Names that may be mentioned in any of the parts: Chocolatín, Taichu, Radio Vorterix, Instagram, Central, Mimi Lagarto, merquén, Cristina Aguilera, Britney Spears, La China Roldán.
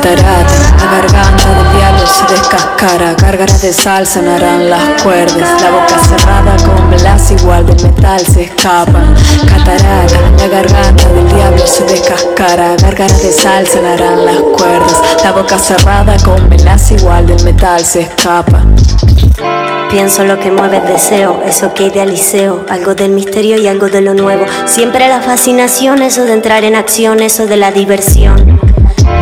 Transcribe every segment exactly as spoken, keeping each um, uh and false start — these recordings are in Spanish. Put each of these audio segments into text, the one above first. cataratas, la garganta del diablo se descascara, gárgaras de sal sonarán las cuerdas, la boca cerrada con velas igual de metal se escapan, cataratas, la garganta del diablo se descascara, gárgaras de sal sonarán las cuerdas, la boca cerrada con velas igual de metal se escapa. Pienso lo que mueve el deseo, eso que idealiceo, algo del misterio y algo de lo nuevo, siempre la fascinación, eso de entrar en acción, eso de la diversión.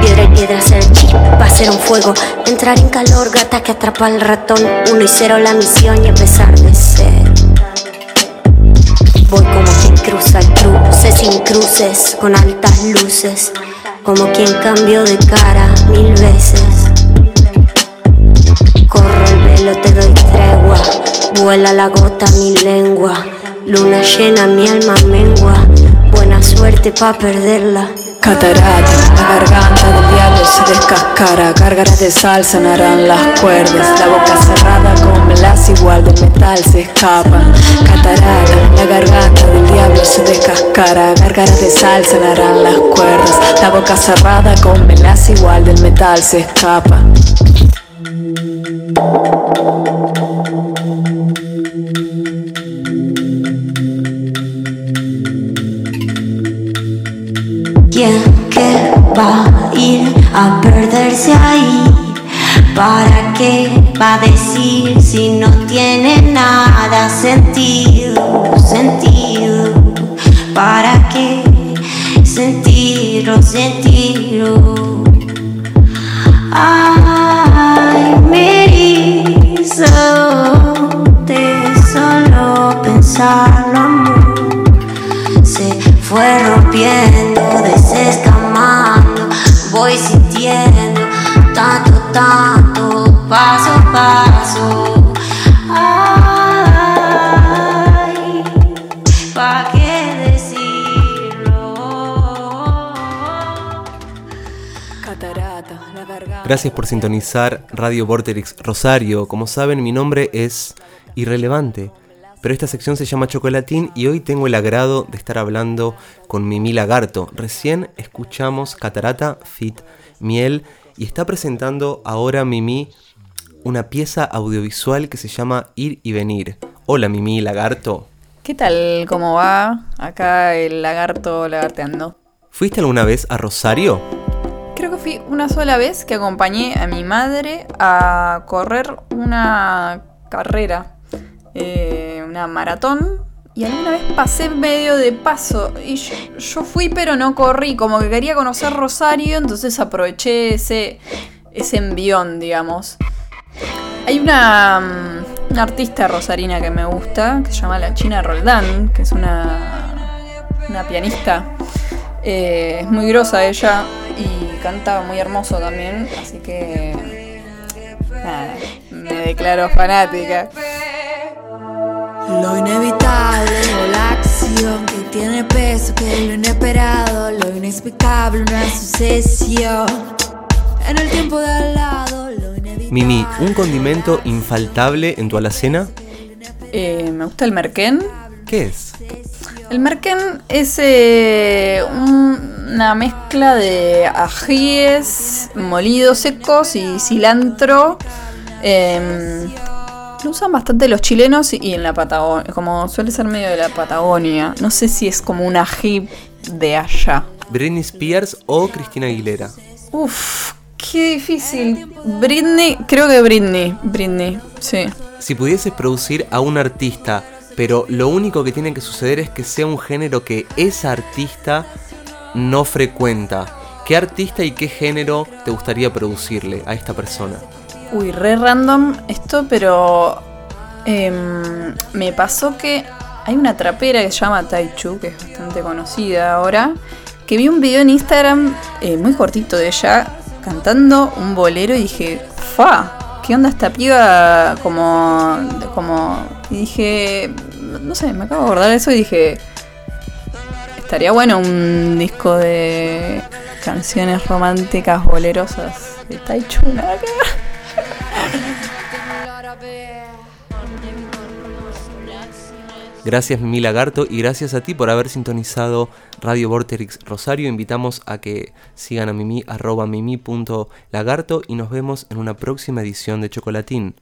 Piedra y piedra, ser chip, va a ser un fuego, entrar en calor, gata que atrapa al ratón, uno y cero la misión y empezar de ser. Voy como quien cruza el cruce sin cruces, con altas luces, como quien cambió de cara mil veces. Corro el velo, te doy tregua, vuela la gota mi lengua, luna llena mi alma mengua, buena suerte pa' perderla. Catarata, la garganta del diablo se descascara, gárgaras de sal sanarán las cuerdas, la boca cerrada con velas igual de metal se escapan. Catarata, la garganta del diablo se descascara, gárgaras de sal sanarán las cuerdas, la boca cerrada con velas igual del metal se escapa. ¿Quién que va a ir a perderse ahí? ¿Para qué va a decir si no tiene nada sentido? Sentido, ¿para qué sentirlo? Sentirlo. Ay, me de solo pensarlo, amor. Se fue rompiendo, desescamando. Voy sintiendo tanto, tanto, paso a paso. Ay, ¿pa' qué decirlo? Catarata. Gracias por sintonizar Radio Vorterix Rosario. Como saben, mi nombre es Irrelevante, pero esta sección se llama Chocolatín y hoy tengo el agrado de estar hablando con Mimi Lagarto. Recién escuchamos Catarata feat. Miel y está presentando ahora Mimi una pieza audiovisual que se llama Ir y Venir. Hola Mimi Lagarto. ¿Qué tal? ¿Cómo va? Acá el lagarto lagarteando. ¿Fuiste alguna vez a Rosario? Creo que fui una sola vez que acompañé a mi madre a correr una carrera, eh, una maratón, y alguna vez pasé medio de paso, y yo, yo fui pero no corrí, como que quería conocer Rosario, entonces aproveché ese, ese envión, digamos. Hay una, una artista rosarina que me gusta, que se llama La China Roldán, que es una, una pianista, eh, es muy grosa ella, y canta muy hermoso también, así que nada, me declaro fanática. Lo inevitable, la acción que tiene peso, que es lo inesperado, lo inexplicable, una sucesión en el tiempo de al lado, lo inevitable. Mimi, ¿un condimento infaltable en tu alacena? Eh, me gusta el merquén. ¿Qué es? El merquén es eh, una mezcla de ajíes molidos secos y cilantro. Eh, lo usan bastante los chilenos y en la Patagonia, como suele ser medio de la Patagonia. No sé si es como un ají de allá. ¿Britney Spears o Cristina Aguilera? Uf, qué difícil. Britney, creo que Britney. Britney, sí. Si pudieses producir a un artista, pero lo único que tiene que suceder es que sea un género que esa artista no frecuenta, ¿qué artista y qué género te gustaría producirle a esta persona? Uy, re random esto, pero eh, me pasó que hay una trapera que se llama Taichu, que es bastante conocida ahora, que vi un video en Instagram eh, muy cortito de ella cantando un bolero y dije, ¡fa! ¿Qué onda esta piba? Como... como Y dije, no sé, me acabo de acordar de eso y dije, estaría bueno un disco de canciones románticas bolerosas de Taichu. Gracias Mimi Lagarto y gracias a ti por haber sintonizado Radio Vorterix Rosario. Invitamos a que sigan a Mimi, arroba mimi punto lagarto, y nos vemos en una próxima edición de Chocolatín.